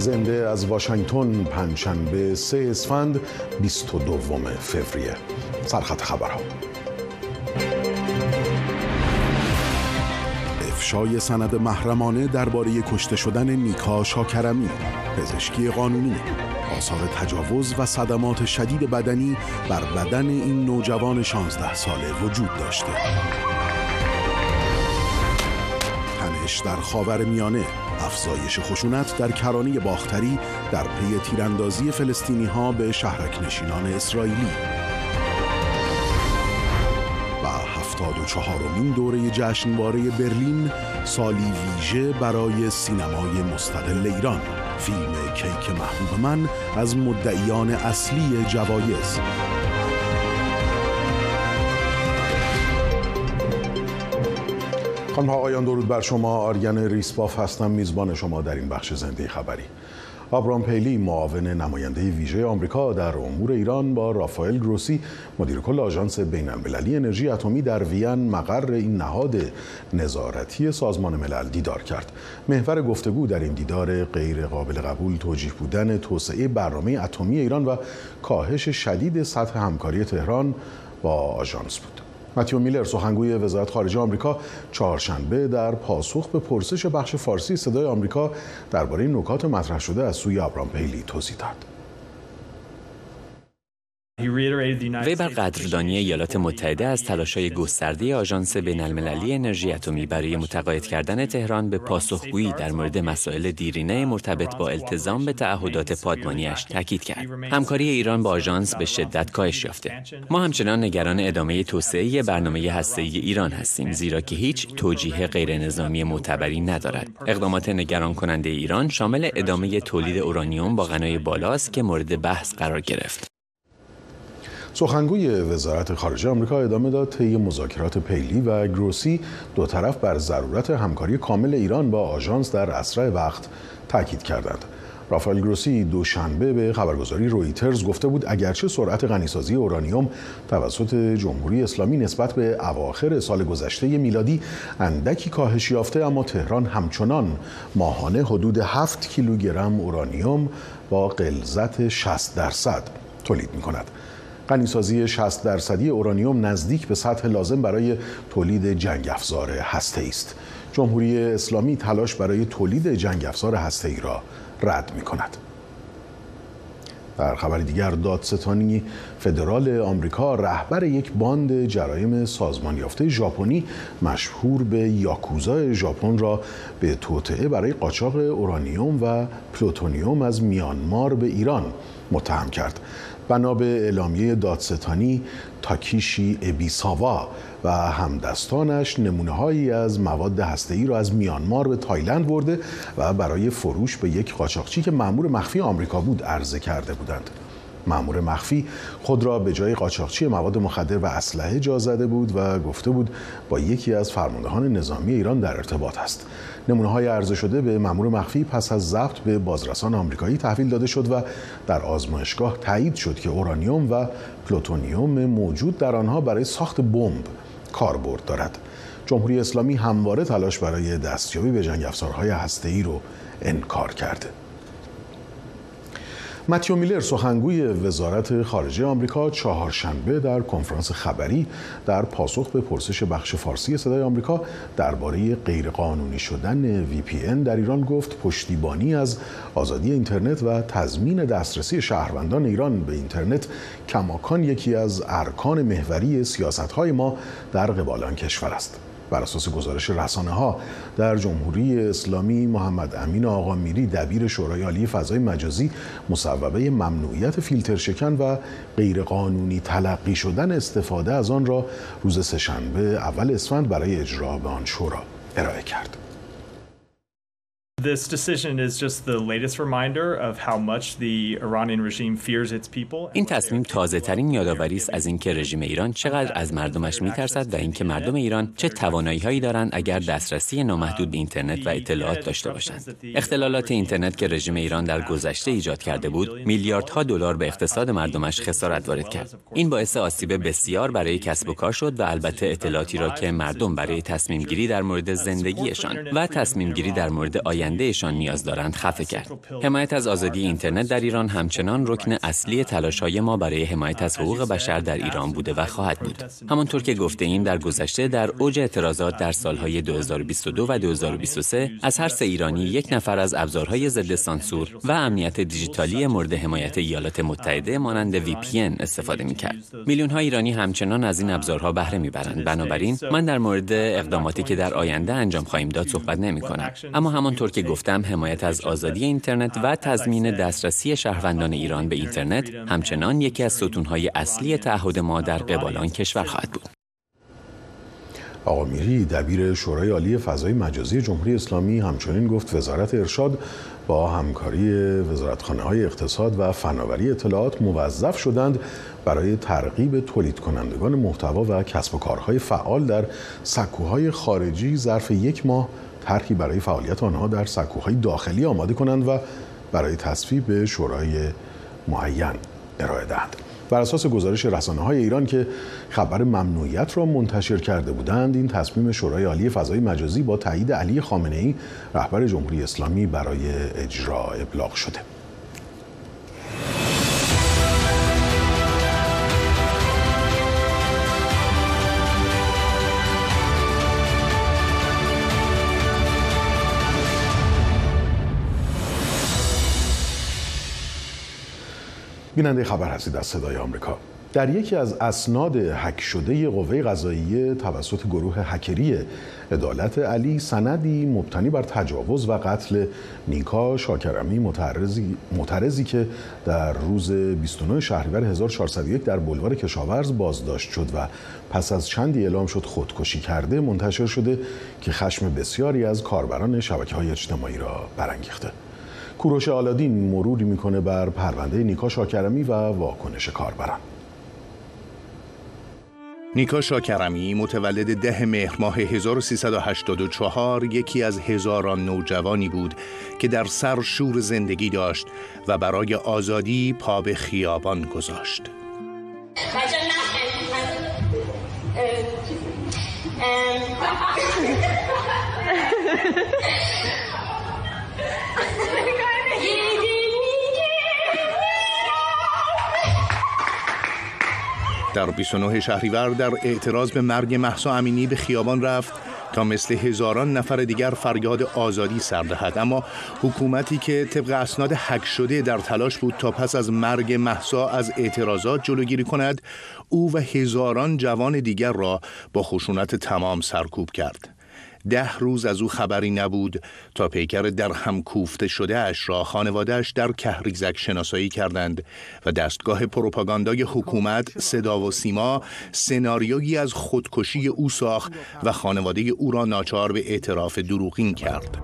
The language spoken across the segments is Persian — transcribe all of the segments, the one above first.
زنده از واشنگتن، پنجشنبه 3 اسفند 22 فوریه. سرخط خبرها: افشای سند محرمانه درباره کشته شدن نیکا شاکرمی، پزشکی قانونی، آثار تجاوز و صدمات شدید بدنی بر بدن این نوجوان 16 ساله وجود داشته. تنش در خاورمیانه، افزایش خشونت در کرانه باختری در پی تیراندازی فلسطینی‌ها به شهرک‌نشینان اسرائیلی. و 74مین دوره جشنواره برلین، سالی ویژه برای سینمای مستقل ایران. فیلم کیک محبوب من از مدعیان اصلی جوایز. خانم ها، آقایان، درود بر شما. آریان ریسباف هستم، میزبان شما در این بخش زنده خبری. ابراهام پیلی، معاون نماینده ویژه آمریکا در امور ایران، با رافائل گروسی، مدیر کل آژانس بین‌المللی انرژی اتمی در وین، مقر این نهاد نظارتی سازمان ملل، دیدار کرد. محور گفتگو در این دیدار غیر قابل قبول توجیه بودن توسعه برنامه اتمی ایران و کاهش شدید سطح همکاری تهران با آژانس بود. ماتیو میلر، سخنگوی وزارت خارجه آمریکا، چهارشنبه در پاسخ به پرسش بخش فارسی صدای آمریکا درباره نکات مطرح شده از سوی آبرام پیلی توضیح داد. وی بر قدردانی ایالات متحده از تلاش‌های گسترده آژانس بین‌المللی انرژی اتمی برای متقاعد کردن تهران به پاسخگویی در مورد مسائل دیرینه مرتبط با التزام به تعهدات پادمانیش تاکید کرد. همکاری ایران با آژانس به شدت کاهش یافته. ما همچنان نگران ادامه توسعه برنامه هسته‌ای ایران هستیم، زیرا که هیچ توجیه غیرنظامی معتبری ندارد. اقدامات نگران کننده ایران شامل ادامه تولید اورانیوم با غنای بالاست که مورد بحث قرار گرفت. سخنگوی وزارت خارجه آمریکا ادامه داد: طی مذاکرات پیلی و گروسی، دو طرف بر ضرورت همکاری کامل ایران با آژانس در اسرع وقت تاکید کردند. رافائل گروسی دوشنبه به خبرگزاری رویترز گفته بود اگرچه سرعت غنیسازی اورانیوم توسط جمهوری اسلامی نسبت به اواخر سال گذشته میلادی اندکی کاهش یافته، اما تهران همچنان ماهانه حدود 7 کیلوگرم اورانیوم با غلظت 60% تولید می‌کند. غنیسازی 60% اورانیوم نزدیک به سطح لازم برای تولید جنگ افزار هسته‌ای است. جمهوری اسلامی تلاش برای تولید جنگ افزار هسته‌ای را رد می‌کند. در خبر دیگر، دادستانی فدرال آمریکا رهبر یک باند جرایم سازمان یافته ژاپنی مشهور به یاکوزا ژاپن را به توطئه برای قاچاق اورانیوم و پلوتونیوم از میانمار به ایران متهم کرد. بنا به اعلامیه دادستانی، تاکیشی ابیساوا و همدستانش نمونه‌هایی از مواد هسته‌ای را از میانمار به تایلند برده و برای فروش به یک قاچاقچی که مأمور مخفی آمریکا بود عرضه کرده بودند. مأمور مخفی خود را به جای قاچاقچی مواد مخدر و اسلحه جا زده بود و گفته بود با یکی از فرماندهان نظامی ایران در ارتباط است. نمونه‌های عرضه شده به مأمور مخفی پس از ضبط به بازرسان آمریکایی تحویل داده شد و در آزمایشگاه تایید شد که اورانیوم و پلوتونیوم موجود در آنها برای ساخت بمب کاربرد دارد. جمهوری اسلامی همواره تلاش برای دستیابی به جنگ افزارهای هسته‌ای را انکار کرده. ماتیو میلر، سخنگوی وزارت خارجه آمریکا، چهارشنبه در کنفرانس خبری در پاسخ به پرسش بخش فارسی صدای آمریکا درباره غیرقانونی شدن VPN در ایران گفت پشتیبانی از آزادی اینترنت و تضمین دسترسی شهروندان ایران به اینترنت کماکان یکی از ارکان محوری سیاست‌های ما در قبال آن کشور است. بر اساس گزارش رسانه‌ها، در جمهوری اسلامی محمد امین آقامیری، دبیر شورای عالی فضای مجازی، مصوبه ممنوعیت فیلتر شکن و غیرقانونی تلقی شدن استفاده از آن را روز سه‌شنبه اول اسفند برای اجرا به آن شورا ارائه کرد. این تصمیم تازه ترین یادآوری است از اینکه رژیم ایران چقدر از مردمش میترسد و اینکه مردم ایران چه توانایی‌هایی دارند اگر دسترسی نامحدود به اینترنت و اطلاعات داشته باشند. اختلالات اینترنت که رژیم ایران در گذشته ایجاد کرده بود، میلیاردها دلار به اقتصاد مردمش خسارت وارد کرد. این باعث آسیب بسیار برای کسب و کار شد و البته اطلاعاتی را که مردم برای تصمیم‌گیری در مورد زندگیشان و تصمیم‌گیری در مورد آینده آیندهشان نیاز دارند خفه کرد. حمایت از آزادی اینترنت در ایران همچنان رکن اصلی تلاش‌های ما برای حمایت از حقوق بشر در ایران بوده و خواهد بود. همانطور که گفته‌ایم در گذشته در اوج اعتراضات در سال‌های 2022 و 2023 از هر سه ایرانی یک نفر از ابزارهای ضد سانسور و امنیت دیجیتالی مورد حمایت ایالات متحده مانند VPN استفاده می‌کرد. میلیون‌ها ایرانی همچنان از این ابزارها بهره می‌برند. بنابراین من در مورد اقداماتی که در آینده انجام خواهیم داد صحبت نمی‌کنم. اما همانطور که گفتم حمایت از آزادی اینترنت و تضمین دسترسی شهروندان ایران به اینترنت همچنان یکی از ستون‌های اصلی تعهد ما در قبال آن کشور خواهد بود. آقا میری دبیر شورای عالی فضای مجازی جمهوری اسلامی همچنین گفت وزارت ارشاد با همکاری وزارتخانه‌های اقتصاد و فناوری اطلاعات موظف شدند برای ترغیب تولید کنندگان محتوا و کسب و کارهای فعال در سکوهای خارجی ظرف یک ماه طرحی برای فعالیت آنها در سکوهای داخلی آماده کنند و برای تصویب به شورای معین ارائه دهند. بر اساس گزارش رسانه‌های ایران که خبر ممنوعیت را منتشر کرده بودند، این تصمیم شورای عالی فضای مجازی با تایید علی خامنه‌ای رهبر جمهوری اسلامی برای اجرا ابلاغ شده. بیننده خبر هستید از صدای آمریکا. در یکی از اسناد هک شده قوه قضاییه توسط گروه هکری عدالت علی سندی مبتنی بر تجاوز و قتل نیکا شاکرمی معترضی که در روز 29 شهریور 1401 در بلوار کشاورز بازداشت شد و پس از چندی اعلام شد خودکشی کرده منتشر شده که خشم بسیاری از کاربران شبکه‌های اجتماعی را برانگیخته. کوروش آلادین مروری میکنه بر پرونده نیکا شاکرمی و واکنش کاربران. نیکا شاکرمی متولد 10 مهر ماه 1384 یکی از هزاران نوجوانی بود که در سرشور زندگی داشت و برای آزادی پا به خیابان گذاشت. در 29 شهریور در اعتراض به مرگ مهسا امینی به خیابان رفت تا مثل هزاران نفر دیگر فریاد آزادی سر دهد، اما حکومتی که طبق اسناد هک شده در تلاش بود تا پس از مرگ مهسا از اعتراضات جلوگیری کند، او و هزاران جوان دیگر را با خشونت تمام سرکوب کرد. 10 روز از او خبری نبود تا پیکر در هم کوفته شده اش را خانواده‌اش در کهریزک شناسایی کردند و دستگاه پروپاگاندای حکومت صدا و سیما سناریویی از خودکشی او ساخت و خانواده او را ناچار به اعتراف دروغین کرد.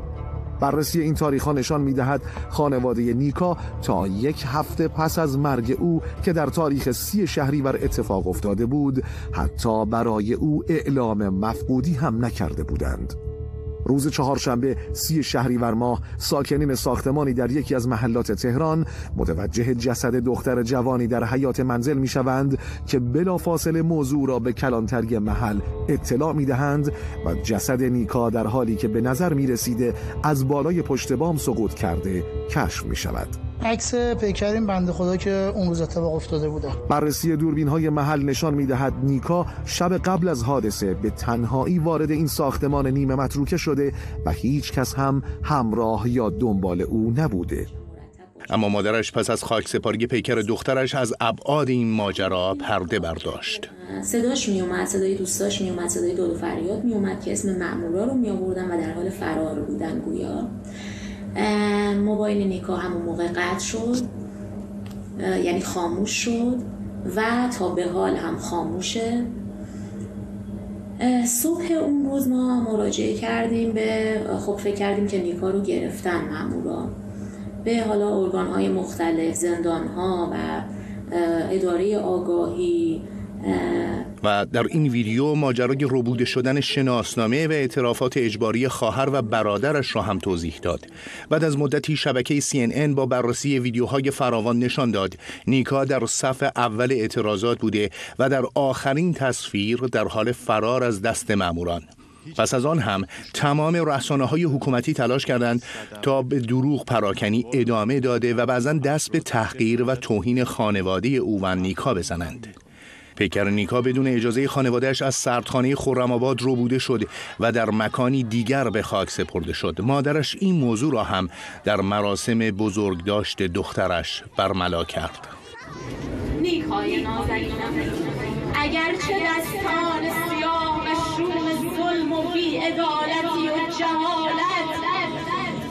بررسی این تاریخ‌ها نشان می‌دهد خانواده نیکا تا یک هفته پس از مرگ او که در تاریخ 30 شهریور اتفاق افتاده بود، حتی برای او اعلام مفقودی هم نکرده بودند. روز چهارشنبه 30 شهریور ماه ساکنین ساختمانی در یکی از محلات تهران متوجه جسد دختر جوانی در حیاط منزل میشوند که بلافاصله موضوع را به کلانتری محل اطلاع میدهند و جسد نیکا در حالی که به نظر میرسیده از بالای پشت بام سقوط کرده کشف میشود. عکس پیکرین بنده خدا که اون روز اتفاق افتاده بوده. بررسی دوربین‌های محل نشان می‌دهد نیکا شب قبل از حادثه به تنهایی وارد این ساختمان نیمه متروکه شده و هیچ کس هم همراه یا دنبال او نبوده. اما مادرش پس از خاکسپاری پیکر دخترش از ابعاد این ماجرا پرده برداشت. صداش میومد، صدای دوستاش میومد، صدای داد و فریاد میومد که اسم مأمورا رو میآوردن و در حال فرار بودن گویا. موبایل نیکا همون موقع قطع شد، یعنی خاموش شد و تا به حال هم خاموشه. صبح اون روز ما مراجعه کردیم به فکر کردیم که نیکا رو گرفتن مامورا، به حالا ارگان‌های مختلف، زندان‌ها و اداره آگاهی. و در این ویدیو ماجرای ربوده شدن شناسنامه و اعترافات اجباری خواهر و برادرش را هم توضیح داد. بعد از مدتی شبکه CNN با بررسی ویدیوهای فراوان نشان داد نیکا در صف اول اعتراضات بوده و در آخرین تصویر در حال فرار از دست ماموران. پس از آن هم تمام رسانه‌های حکومتی تلاش کردند تا به دروغ پراکنی ادامه داده و بعضاً دست به تحقیر و توهین خانواده او و نیکا بزنند. پیکر نیکا بدون اجازه خانوادهش از سردخانه خرم‌آباد ربوده شد و در مکانی دیگر به خاک سپرده شد. مادرش این موضوع را هم در مراسم بزرگداشت دخترش برملا کرد. نیکای نازنینم، اگرچه دستان سیاه و شوم ظلم و بی‌عدالتی و جهالت،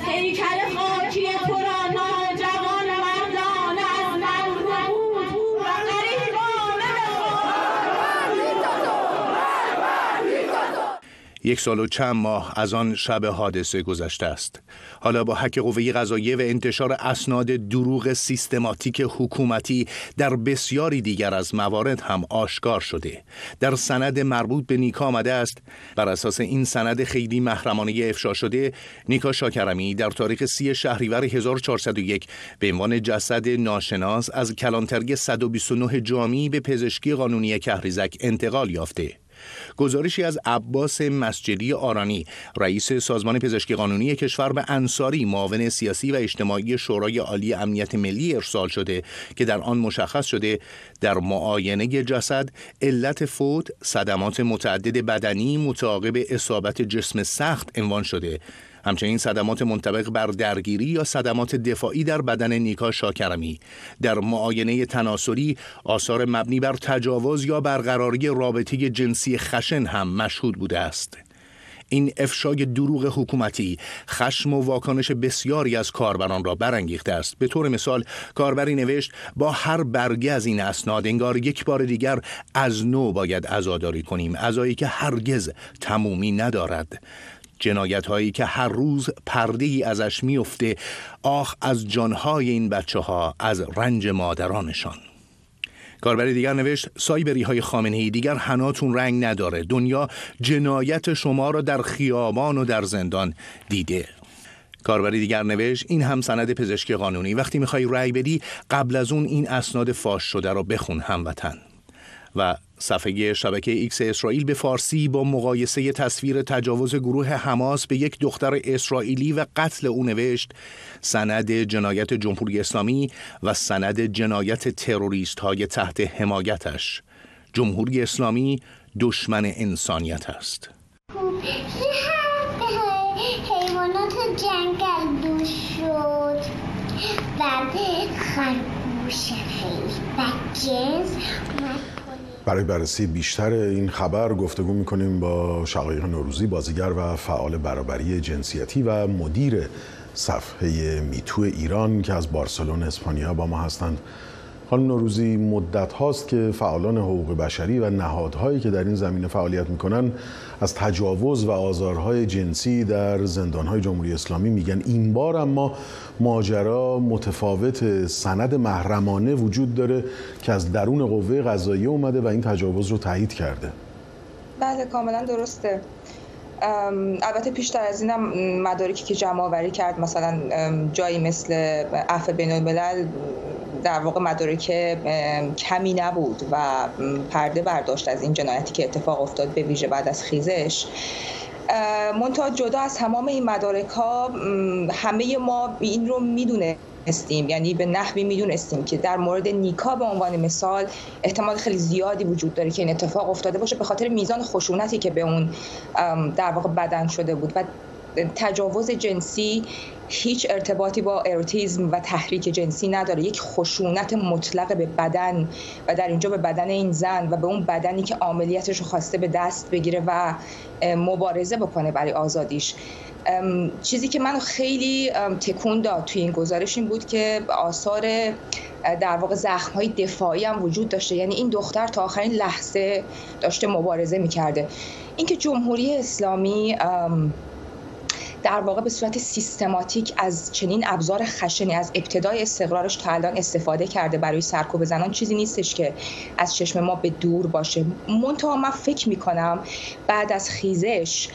پیکر خاکی پرانا جوان مردان از من ربود و غریبانه بخواد. 1 سال و چند ماه از آن شب حادثه گذشته است. حالا با حک قوه قضاییه و انتشار اسناد دروغ سیستماتیک حکومتی در بسیاری دیگر از موارد هم آشکار شده. در سند مربوط به نیکا آمده است: بر اساس این سند خیلی محرمانه افشا شده، نیکا شاکرمی در تاریخ 30 شهریور 1401 به عنوان جسد ناشناس از کلانتری 129 جامی به پزشکی قانونی کهریزک انتقال یافته. گزارشی از عباس مسجدی آرانی، رئیس سازمان پزشکی قانونی کشور، به انصاری، معاون سیاسی و اجتماعی شورای عالی امنیت ملی ارسال شده که در آن مشخص شده در معاینه جسد علت فوت صدمات متعدد بدنی متعاقب اصابت جسم سخت عنوان شده. همچنین صدمات منطبق بر درگیری یا صدمات دفاعی در بدن نیکا شاکرمی، در معاینه تناسلی آثار مبنی بر تجاوز یا برقراری رابطه جنسی خشن هم مشهود بوده است. این افشای دروغ حکومتی خشم و واکنش بسیاری از کاربران را برانگیخته است. به طور مثال کاربری نوشت: با هر برگه از این اسناد انگار یک بار دیگر از نو باید عزاداری کنیم، عزایی که هرگز تمومی ندارد، جنایت هایی که هر روز پرده ای ازش میفته، آخ از جانهای این بچه ها، از رنج مادرانشان. کاربری دیگر نوشت: سایبری های خامنه ای دیگر حناتون رنگ نداره، دنیا جنایت شما را در خیابان و در زندان دیده. کاربری دیگر نوشت: این هم سند پزشکی قانونی، وقتی میخوای رأی بدی قبل از اون این اسناد فاش شده را بخون هموطن. و صفحه شبکه ایکس اسرائیل به فارسی با مقایسه تصویر تجاوز گروه حماس به یک دختر اسرائیلی و قتل او نوشت: سند جنایت جمهوری اسلامی و سند جنایت تروریست های تحت حمایتش. جمهوری اسلامی دشمن انسانیت است. حیوانات جنگل دوش شد و خرگوش خیلی بچه‌س. برای بررسی بیشتر این خبر گفتگو می‌کنیم با شقایق نوروزی، بازیگر و فعال برابری جنسیتی و مدیر صفحه میتو ایران که از بارسلون اسپانیا با ما هستند. خانم نوروزی، مدت هاست که فعالان حقوق بشری و نهادهایی که در این زمینه فعالیت می‌کنند از تجاوز و آزارهای جنسی در زندان‌های جمهوری اسلامی میگن. این بار اما ماجرا متفاوت، سند محرمانه وجود داره که از درون قوه قضاییه اومده و این تجاوز رو تایید کرده. بله کاملا درسته. البته پیشتر از اینم مدارکی که جمع‌آوری کرد، مثلا جایی مثل عفو بین‌الملل در واقع مدارک کمی نبود و پرده برداشت از این جنایتی که اتفاق افتاد، به ویژه بعد از خیزش. منتها جدا از تمام این مدارک ها همه ما این رو میدونستیم، یعنی به نحوی میدونستیم که در مورد نیکا به عنوان مثال احتمال خیلی زیادی وجود داره که این اتفاق افتاده باشه، به خاطر میزان خشونتی که به اون در واقع بدن شده بود. و تجاوز جنسی هیچ ارتباطی با اروتیسم و تحریک جنسی نداره، یک خشونت مطلق به بدن و در اینجا به بدن این زن و به اون بدنی که عاملیتش رو خواسته به دست بگیره و مبارزه بکنه برای آزادیش. چیزی که منو خیلی تکون داد توی این گزارش این بود که آثار در واقع زخم‌های دفاعی هم وجود داشته، یعنی این دختر تا آخرین لحظه داشته مبارزه می‌کرده. اینکه جمهوری اسلامی در واقع به صورت سیستماتیک از چنین ابزار خشنی از ابتدای استقرارش تا الان استفاده کرده برای سرکوب زنان چیزی نیستش که از چشم ما به دور باشه. منتها من فکر میکنم بعد از خیزش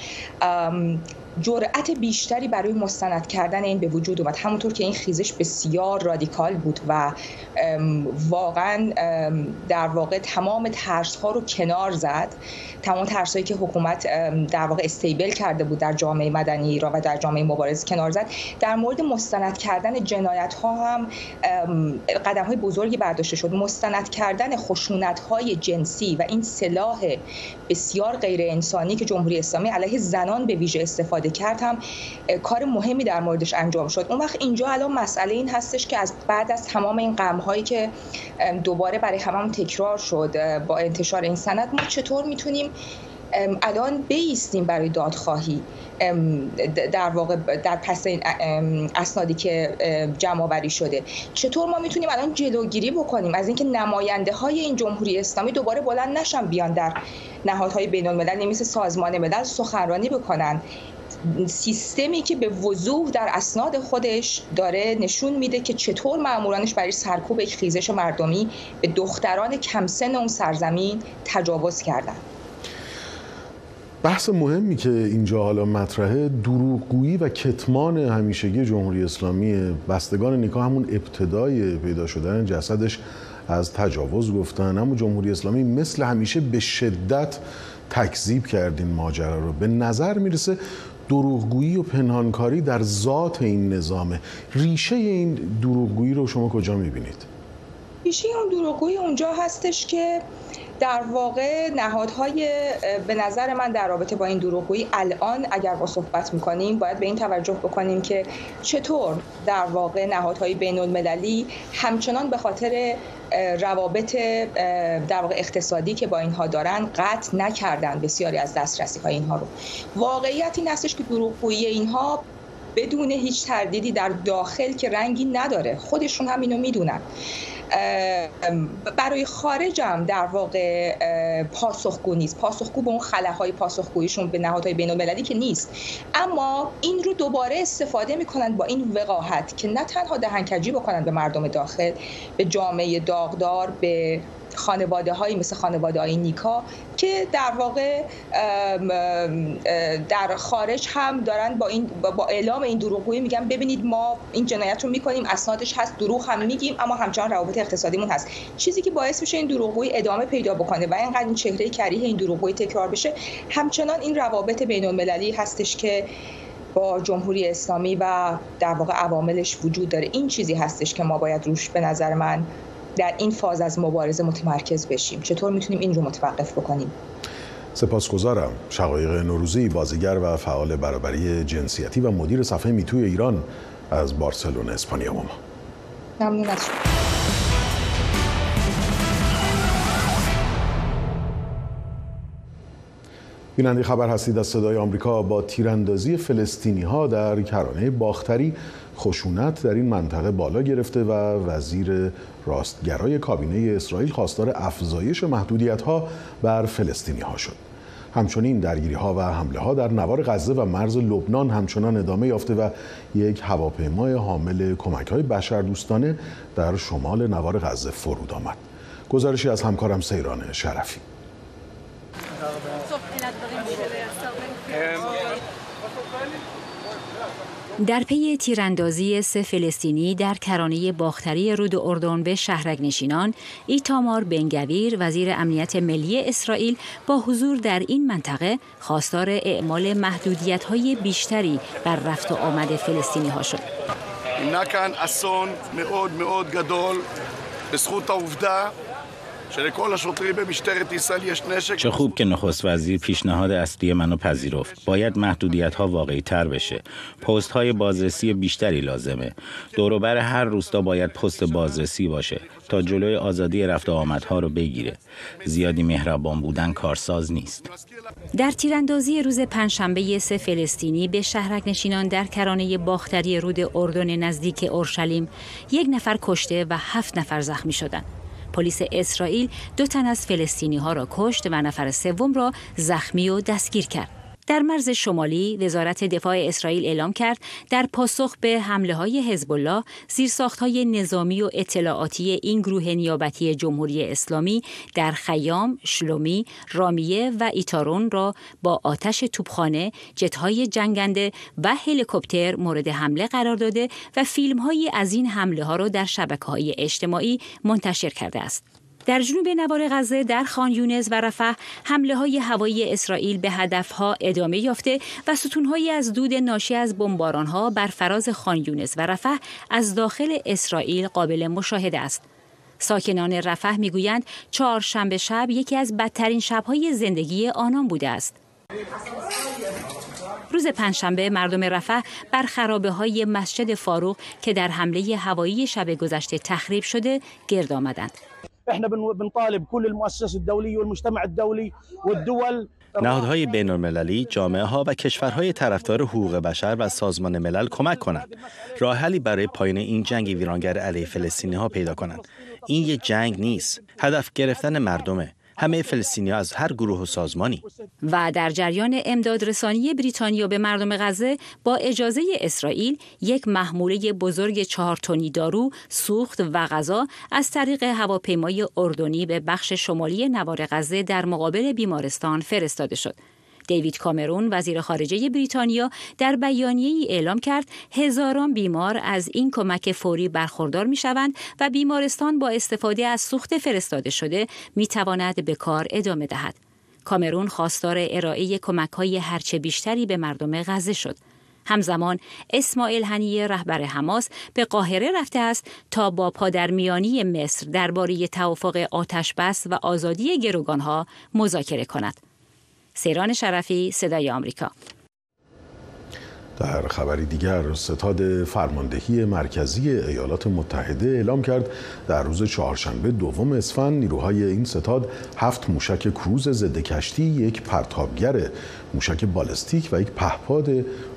جرأت بیشتری برای مستند کردن این به وجود اومد، همونطور که این خیزش بسیار رادیکال بود و واقعا در واقع تمام ترس‌ها رو کنار زد، تمام ترس‌هایی که حکومت در واقع استیبل کرده بود در جامعه مدنی ایران و در جامعه مبارز کنار زد. در مورد مستند کردن جنایت‌ها هم قدم‌های بزرگی برداشته شد. مستند کردن خشونت‌های جنسی و این سلاح بسیار غیر انسانی که جمهوری اسلامی علیه زنان به ویژه استفاده کرد هم کار مهمی در موردش انجام شد. اون وقت اینجا الان مسئله این هستش که از بعد از تمام این غم‌هایی که دوباره برای هممون تکرار شد با انتشار این سند، ما چطور میتونیم الان بیستیم برای دادخواهی در واقع در پس این اسنادی که جمع‌آوری شده؟ چطور ما میتونیم الان جلوگیری بکنیم از اینکه نماینده‌های این جمهوری اسلامی دوباره بلند نشن بیان در نهادهای بین‌المللی مثل سازمان ملل سخنرانی بکنن؟ سیستمی که به وضوح در اسناد خودش داره نشون میده که چطور مامورانش برای سرکوب یک خیزش مردمی به دختران کمسن اون سرزمین تجاوز کردن. بحث مهمی که اینجا حالا مطرحه دروغگویی و کتمان همیشگی جمهوری اسلامی. بستگان نکاح همون ابتدای پیدا شدن جسدش از تجاوز گفتن، اما جمهوری اسلامی مثل همیشه به شدت تکذیب کرد این ماجرا رو. به نظر میرسه دروغگویی و پنهانکاری در ذات این نظامه. ریشه این دروغگویی رو شما کجا میبینید؟ ریشه اون دروغگویی اونجا هستش که در واقع نهادهای به نظر من در رابطه با این دروغگویی الان اگر با صحبت میکنیم باید به این توجه بکنیم که چطور در واقع نهادهای بین‌المللی همچنان به خاطر روابط در واقع اقتصادی که با اینها دارن قطع نکردن بسیاری از دسترسی‌های اینها رو. واقعیت این هستش که دروغگویی اینها بدون هیچ تردیدی در داخل که رنگی نداره، خودشون هم اینو میدونن. برای خارج هم در واقع پاسخگو نیست، پاسخگو به اون خلاهای پاسخگوییشون به نهادهای بین‌المللی که نیست، اما این رو دوباره استفاده میکنن با این وقاحت که نه تنها دهنکجی بکنن به مردم داخل، به جامعه داغدار، به خانواده هایی مثل خانواده های نیکا که در واقع در خارج هم دارن با اعلام این دروغگویی میگن ببینید ما این جنایت رو میکنیم، اسنادش هست، دروغ هم میگیم، اما همچنان روابط اقتصادیمون هست. چیزی که باعث میشه این دروغگویی ادامه پیدا بکنه و اینقدر این چهره کریه این دروغگویی تکرار بشه همچنان این روابط بین‌المللی هستش که با جمهوری اسلامی و در واقع عواملش وجود داره. این چیزی هستش که ما باید روش به نظر من در این فاز از مبارزه متمرکز بشیم. چطور میتونیم این رو متوقف بکنیم؟ سپاسگزارم. شقایق نوروزی، بازیگر و فعال برابری جنسیتی و مدیر صفحه میتوی ایران از بارسلون اسپانیا با ما. ممنون از شما. بیننده خبر هستید از صدای آمریکا. با تیراندازی فلسطینی‌ها در کرانه باختری خشونت در این منطقه بالا گرفته و وزیر راستگرای کابینه اسرائیل خواستار افزایش محدودیت‌ها بر فلسطینی‌ها شد. همچنین درگیری‌ها و حمله‌ها در نوار غزه و مرز لبنان همچنان ادامه یافته و یک هواپیمای حامل کمک‌های بشردوستانه در شمال نوار غزه فرود آمد. گزارشی از همکارم سیران شرفی. در پی تیراندازی 3 فلسطینی در کرانه باختری رود اردن به شهرک نشینان، ایتامار بنگویر وزیر امنیت ملی اسرائیل با حضور در این منطقه خواستار اعمال محدودیت‌های بیشتری بر رفت و آمد فلسطینی‌ها شد. نکان اسون מאוד מאוד גדול בזכות העובדה. چه خوب که نخست وزیر پیشنهاد اصلی منو پذیرفت. باید محدودیت ها واقعی تر بشه. پست های بازرسی بیشتری لازمه. دوروبر هر روستا باید پست بازرسی باشه تا جلوی آزادی رفت و آمدها رو بگیره. زیادی مهربان بودن کارساز نیست. در تیراندازی روز پنجشنبه 3 فلسطینی به شهرک نشینان در کرانه باختری رود اردن نزدیک اورشلیم، یک نفر کشته و 7 نفر زخمی شدند. پلیس اسرائیل 2 تن از فلسطینی‌ها را کشت و نفر سوم را زخمی و دستگیر کرد. در مرز شمالی وزارت دفاع اسرائیل اعلام کرد در پاسخ به حمله‌های حزب الله، زیرساخت‌های نظامی و اطلاعاتی این گروه نیابتی جمهوری اسلامی در خیام، شلومی، رامیه و ایتارون را با آتش توپخانه، جت‌های جنگنده و هلیکوپتر مورد حمله قرار داده و فیلم‌هایی از این حمله‌ها را در شبکه‌های اجتماعی منتشر کرده است. در جنوب نوار غزه، در خان یونس و رفح، حمله‌های هوایی اسرائیل به هدف‌ها ادامه یافته و ستون‌هایی از دود ناشی از بمباران‌ها بر فراز خان یونس و رفح از داخل اسرائیل قابل مشاهده است. ساکنان رفح می‌گویند چهارشنبه شب یکی از بدترین شب‌های زندگی آنان بوده است. روز پنجشنبه مردم رفح بر خرابه‌های مسجد فاروق که در حمله هوایی شب گذشته تخریب شده گرد آمدند. احنا بنطالب كل المؤسسات الدولية والمجتمع الدولي والدول، نهادهای بین‌المللی، جامعه‌ها و کشورهای طرفدار حقوق بشر و سازمان ملل کمک کنند. راه حلی برای پایان این جنگ ویرانگر علیه فلسطینی‌ها پیدا کنند. این یک جنگ نیست، هدف گرفتن مردمه. همه فلسطینی‌ها از هر گروه و سازمانی. و در جریان امدادرسانی بریتانیا به مردم غزه، با اجازه اسرائیل یک محموله بزرگ 4 تنی دارو، سوخت و غذا از طریق هواپیمای اردنی به بخش شمالی نوار غزه در مقابل بیمارستان فرستاده شد. دیوید کامرون وزیر خارجه بریتانیا در بیانیه‌ای اعلام کرد هزاران بیمار از این کمک فوری برخوردار می‌شوند و بیمارستان با استفاده از سوخت فرستاده شده می‌تواند به کار ادامه دهد. کامرون خواستار ارائه کمک‌های هرچه بیشتری به مردم غزه شد. همزمان اسماعیل هنیه رهبر حماس به قاهره رفته است تا با پادرمیانی مصر درباره توافق آتشبس و آزادی گروگان‌ها مذاکره کند. سیران شرفی، صدای آمریکا. در خبری دیگر، ستاد فرماندهی مرکزی ایالات متحده اعلام کرد در روز چهارشنبه 2 اسفند نیروهای این ستاد 7 موشک کروز ضد کشتی، 1 پرتابگر موشک بالستیک و 1 پهپاد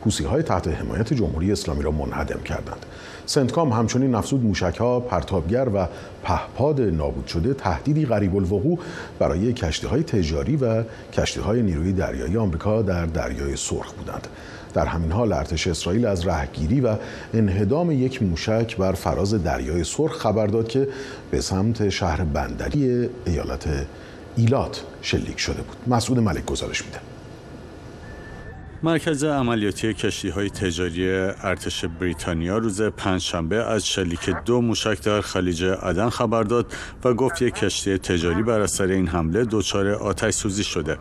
حوثی‌های تحت حمایت جمهوری اسلامی را منهدم کردند. سنتکام همچنین افزود موشک‌ها، پرتابگر و پهپاد نابود شده تهدیدی قریب الوقوع برای کشتی‌های تجاری و کشتی‌های نیروی دریایی آمریکا در دریای سرخ بودند. در همین حال ارتش اسرائیل از رهگیری و انهدام 1 موشک بر فراز دریای سرخ خبر داد که به سمت شهر بندری ایالت ایلات شلیک شده بود. مسعود ملک گزارش میده. مرکز عملیاتی کشتی‌های تجاری ارتش بریتانیا روز پنجشنبه از شلیک 2 موشک در خلیج عدن خبر داد و گفت یک کشتی تجاری بر اثر این حمله دچار آتش سوزی شده.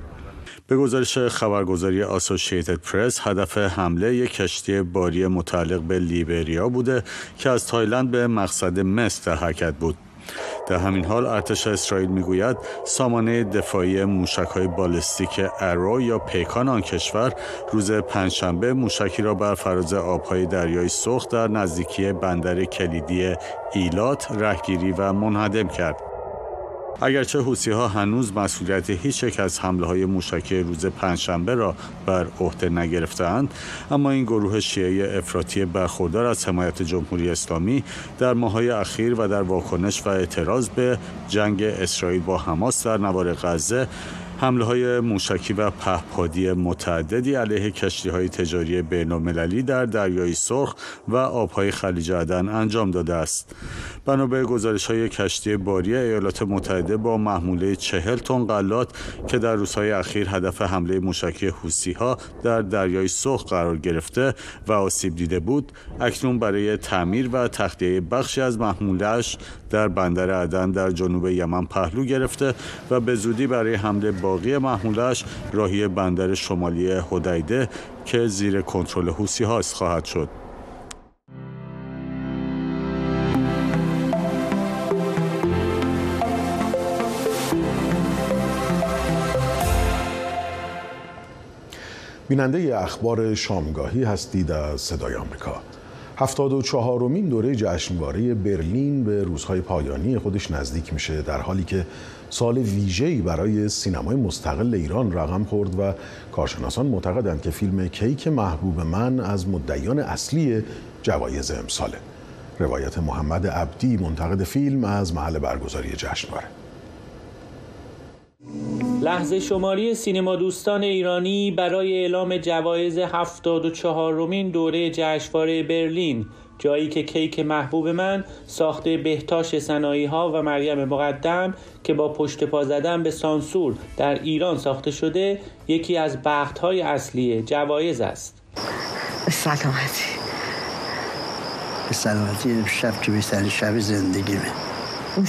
به گزارش خبرگزاری آسوشیتد پرس، هدف حمله یک کشتی باری متعلق به لیبریا بوده که از تایلند به مقصد مصر در حرکت بود. در همین حال ارتش اسرائیل میگوید سامانه دفاعی موشک‌های بالستیک ارو یا پیکان آن کشور روز پنجشنبه موشکی را بر فراز آب‌های دریای سرخ در نزدیکی بندر کلیدی ایلات رهگیری و منهدم کرد. اگرچه حوثی‌ها هنوز مسئولیت هیچ یک از حمله‌های موشکی روز پنجشنبه را بر عهده نگرفته‌اند، اما این گروه شیعه افراطی برخوردار از حمایت جمهوری اسلامی در ماه‌های اخیر و در واکنش و اعتراض به جنگ اسرائیل با حماس در نوار غزه، حمله‌های موشکی و پهپادی متعددی علیه کشتی‌های تجاری بین‌المللی در دریای سرخ و آب‌های خلیج عدن انجام داده است. بنا به گزارش‌های کشتی باری ایالات متحده با محموله 40 تن غلات که در روزهای اخیر هدف حمله موشکی حوثی‌ها در دریای سرخ قرار گرفته و آسیب دیده بود، اکنون برای تعمیر و تخلیه بخشی از محموله‌اش در بندر عدن در جنوب یمن پهلو گرفته و به زودی برای حمله باقی محموله‌اش راهی بندر شمالی حدیده که زیر کنترل حوثی‌ها است خواهد شد. بیننده اخبار شامگاهی هستید از صدای آمریکا. 74مین دوره جشنواره برلین به روزهای پایانی خودش نزدیک میشه، در حالی که سال ویژه‌ای برای سینمای مستقل ایران رقم خورد و کارشناسان معتقدند که فیلم کیک محبوب من از مدعیان اصلی جوایز امساله. روایت محمد عبدی، منتقد فیلم، از محل برگزاری جشنواره. لحظه شماری سینما دوستان ایرانی برای اعلام جوایز 74مین دوره جشنواره برلین، جایی که کیک محبوب من ساخته بهتاش صنایع‌ها و مریم مقدم که با پشت پا زدن به سانسور در ایران ساخته شده، یکی از بخت‌های اصلی جوایز است. سلامتی شب که بیشتر شب زندگی من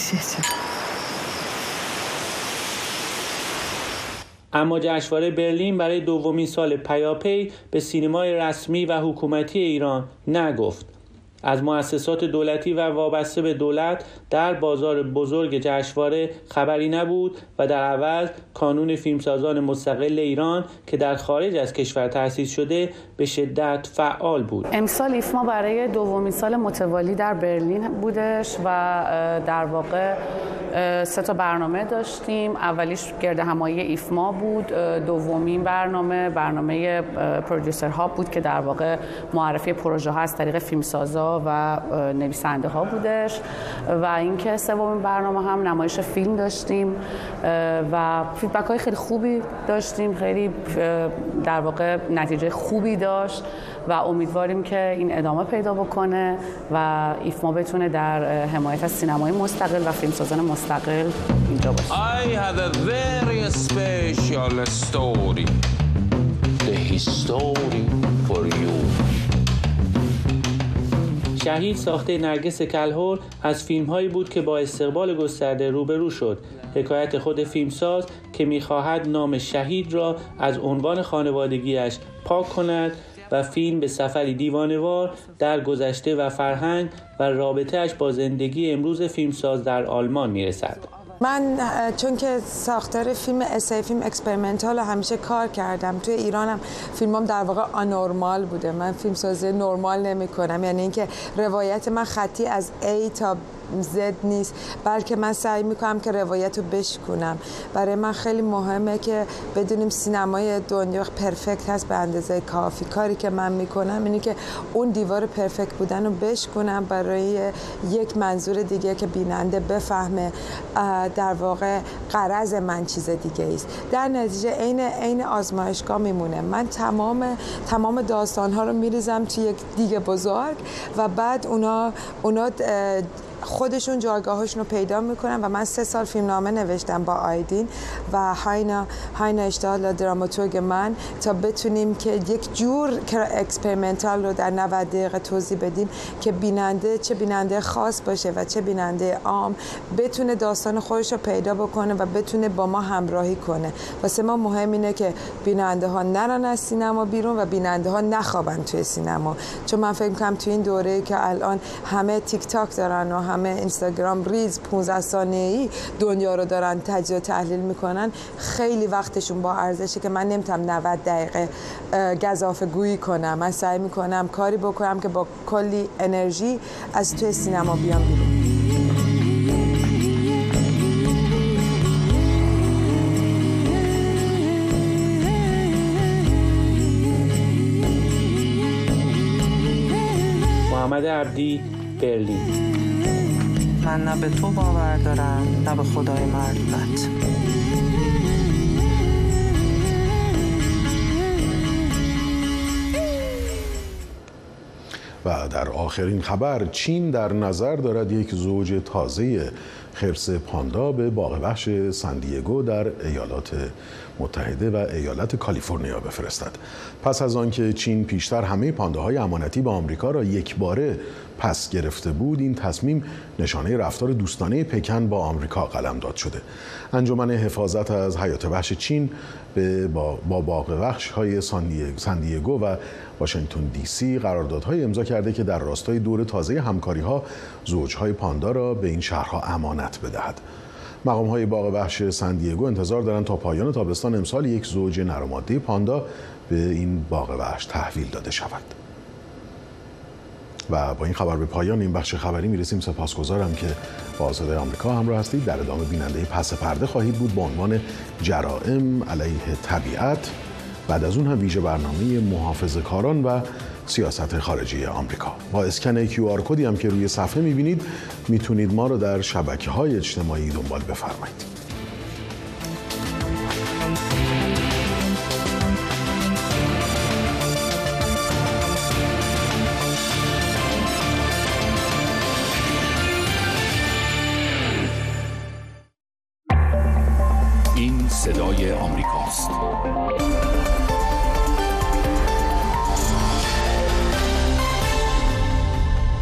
اما جشنواره برلین برای دومین سال پیاپی به سینمای رسمی و حکومتی ایران نگفت. از مؤسسات دولتی و وابسته به دولت در بازار بزرگ جشنواره خبری نبود و در عوض کانون فیلمسازان مستقل ایران که در خارج از کشور تأسیس شده به شدت فعال بود. امسال ایفما برای دومین سال متوالی در برلین بودش و در واقع سه تا برنامه داشتیم. اولیش گرد همایی ایفما بود، دومین برنامه پرودیوسر ها بود که در واقع معرفی پروژه ها از طریق فیلمسازا و نویسنده ها بودش و اینکه سومین برنامه هم نمایش فیلم داشتیم و فیدبک های خیلی خوبی داشتیم، خیلی در واقع نتیجه خوبی داشت و امیدواریم که این ادامه پیدا بکنه و ایفما بتونه در حمایت از سینمای مستقل و فیلمسازان مستقل اینجا باشه. I have a very special story. The history for you. شهید ساخته نرگس کلهر از فیلم‌هایی بود که با استقبال گسترده روبرو شد. حکایت خود فیلمساز که می‌خواهد نام شهید را از عنوان خانوادگیش پاک کند و فیلم به سفری دیوانه‌وار در گذشته و فرهنگ و رابطه‌اش با زندگی امروز فیلمساز در آلمان می‌رسد. من چون که ساختار فیلم اسای، فیلم اکسپریمنتال همیشه کار کردم، توی ایرانم فیلمام در واقع آنورمال بوده. من فیلم سازی نورمال نمی کنم، یعنی اینکه روایت من خطی از A تا زد نیست، بلکه من سعی میکنم که روایت رو بشکنم. برای من خیلی مهمه که بدونیم سینمای دنیا پرفکت هست به اندازه کافی. کاری که من میکنم اینه که اون دیوار پرفکت بودن رو بشکنم برای یک منظور دیگه که بیننده بفهمه در واقع غرض من چیز دیگه است. در نتیجه عین آزمایشگاه میمونه. من تمام داستانها رو میریزم توی یک دیگ بزرگ و بعد اونا خودشون جایگاهشون رو پیدا میکنن و من 3 سال فیلمنامه نوشتم با آیدین و هاینا اشتهالا دراماتورگ من تا بتونیم که یک جور اکسپریمنتال رو در 90 دقیقه توضیح بدیم که بیننده، چه بیننده خاص باشه و چه بیننده عام، بتونه داستان خودش رو پیدا بکنه و بتونه با ما همراهی کنه. واسه ما مهم اینه که بیننده ها نران از سینما بیرون و بیننده ها نخوابن توی سینما، چون من فکر میکنم توی این دوره که الان همه تیک تاک دارن و همه اینستاگرام ریز 15 ثانیه‌ای دنیا رو دارن تجزیه و تحلیل میکنن، خیلی وقتشون با ارزشه که من نمیتونم 90 دقیقه گزافه گویی کنم. من سعی میکنم کاری بکنم که با کلی انرژی از توی سینما بیام بیرون. محمد عبدی، برلین. من نه به تو باور دارم نه به خدای مردمت. و در آخرین خبر، چین در نظر دارد یک زوج تازه خرس پاندا به باغ وحش سندیگو در ایالات متحده و ایالت کالیفرنیا بفرستد. پس از آنکه چین پیشتر همه پانداهای امانتی به آمریکا را یک باره پس گرفته بود، این تصمیم نشانه رفتار دوستانه پکن با آمریکا قلمداد شده. انجمن حفاظت از حیات وحش چین با باغ وحش‌های سندیگو و واشنگتن دی سی قراردادهای امضا کرده که در راستای دور تازه همکاری‌ها زوج‌های پاندا را به این شهرها امانت بدهد. مقام‌های باغ وحش سندیگو انتظار دارند تا پایان تابستان امسال یک زوج نر و ماده پاندا به این باغ وحش تحویل داده شود. و با این خبر به پایان این بخش خبری میرسیم. سپاسگزارم که با صدای آمریکا همراه هستید. در ادامه بیننده پس پرده خواهید بود با عنوان جرائم علیه طبیعت. بعد از اون هم ویژه برنامه محافظه‌کاران و سیاست خارجی آمریکا. با اسکن QR کدی هم که روی صفحه میبینید میتونید ما رو در شبکه‌های اجتماعی دنبال بفرمایید. آمریکاست.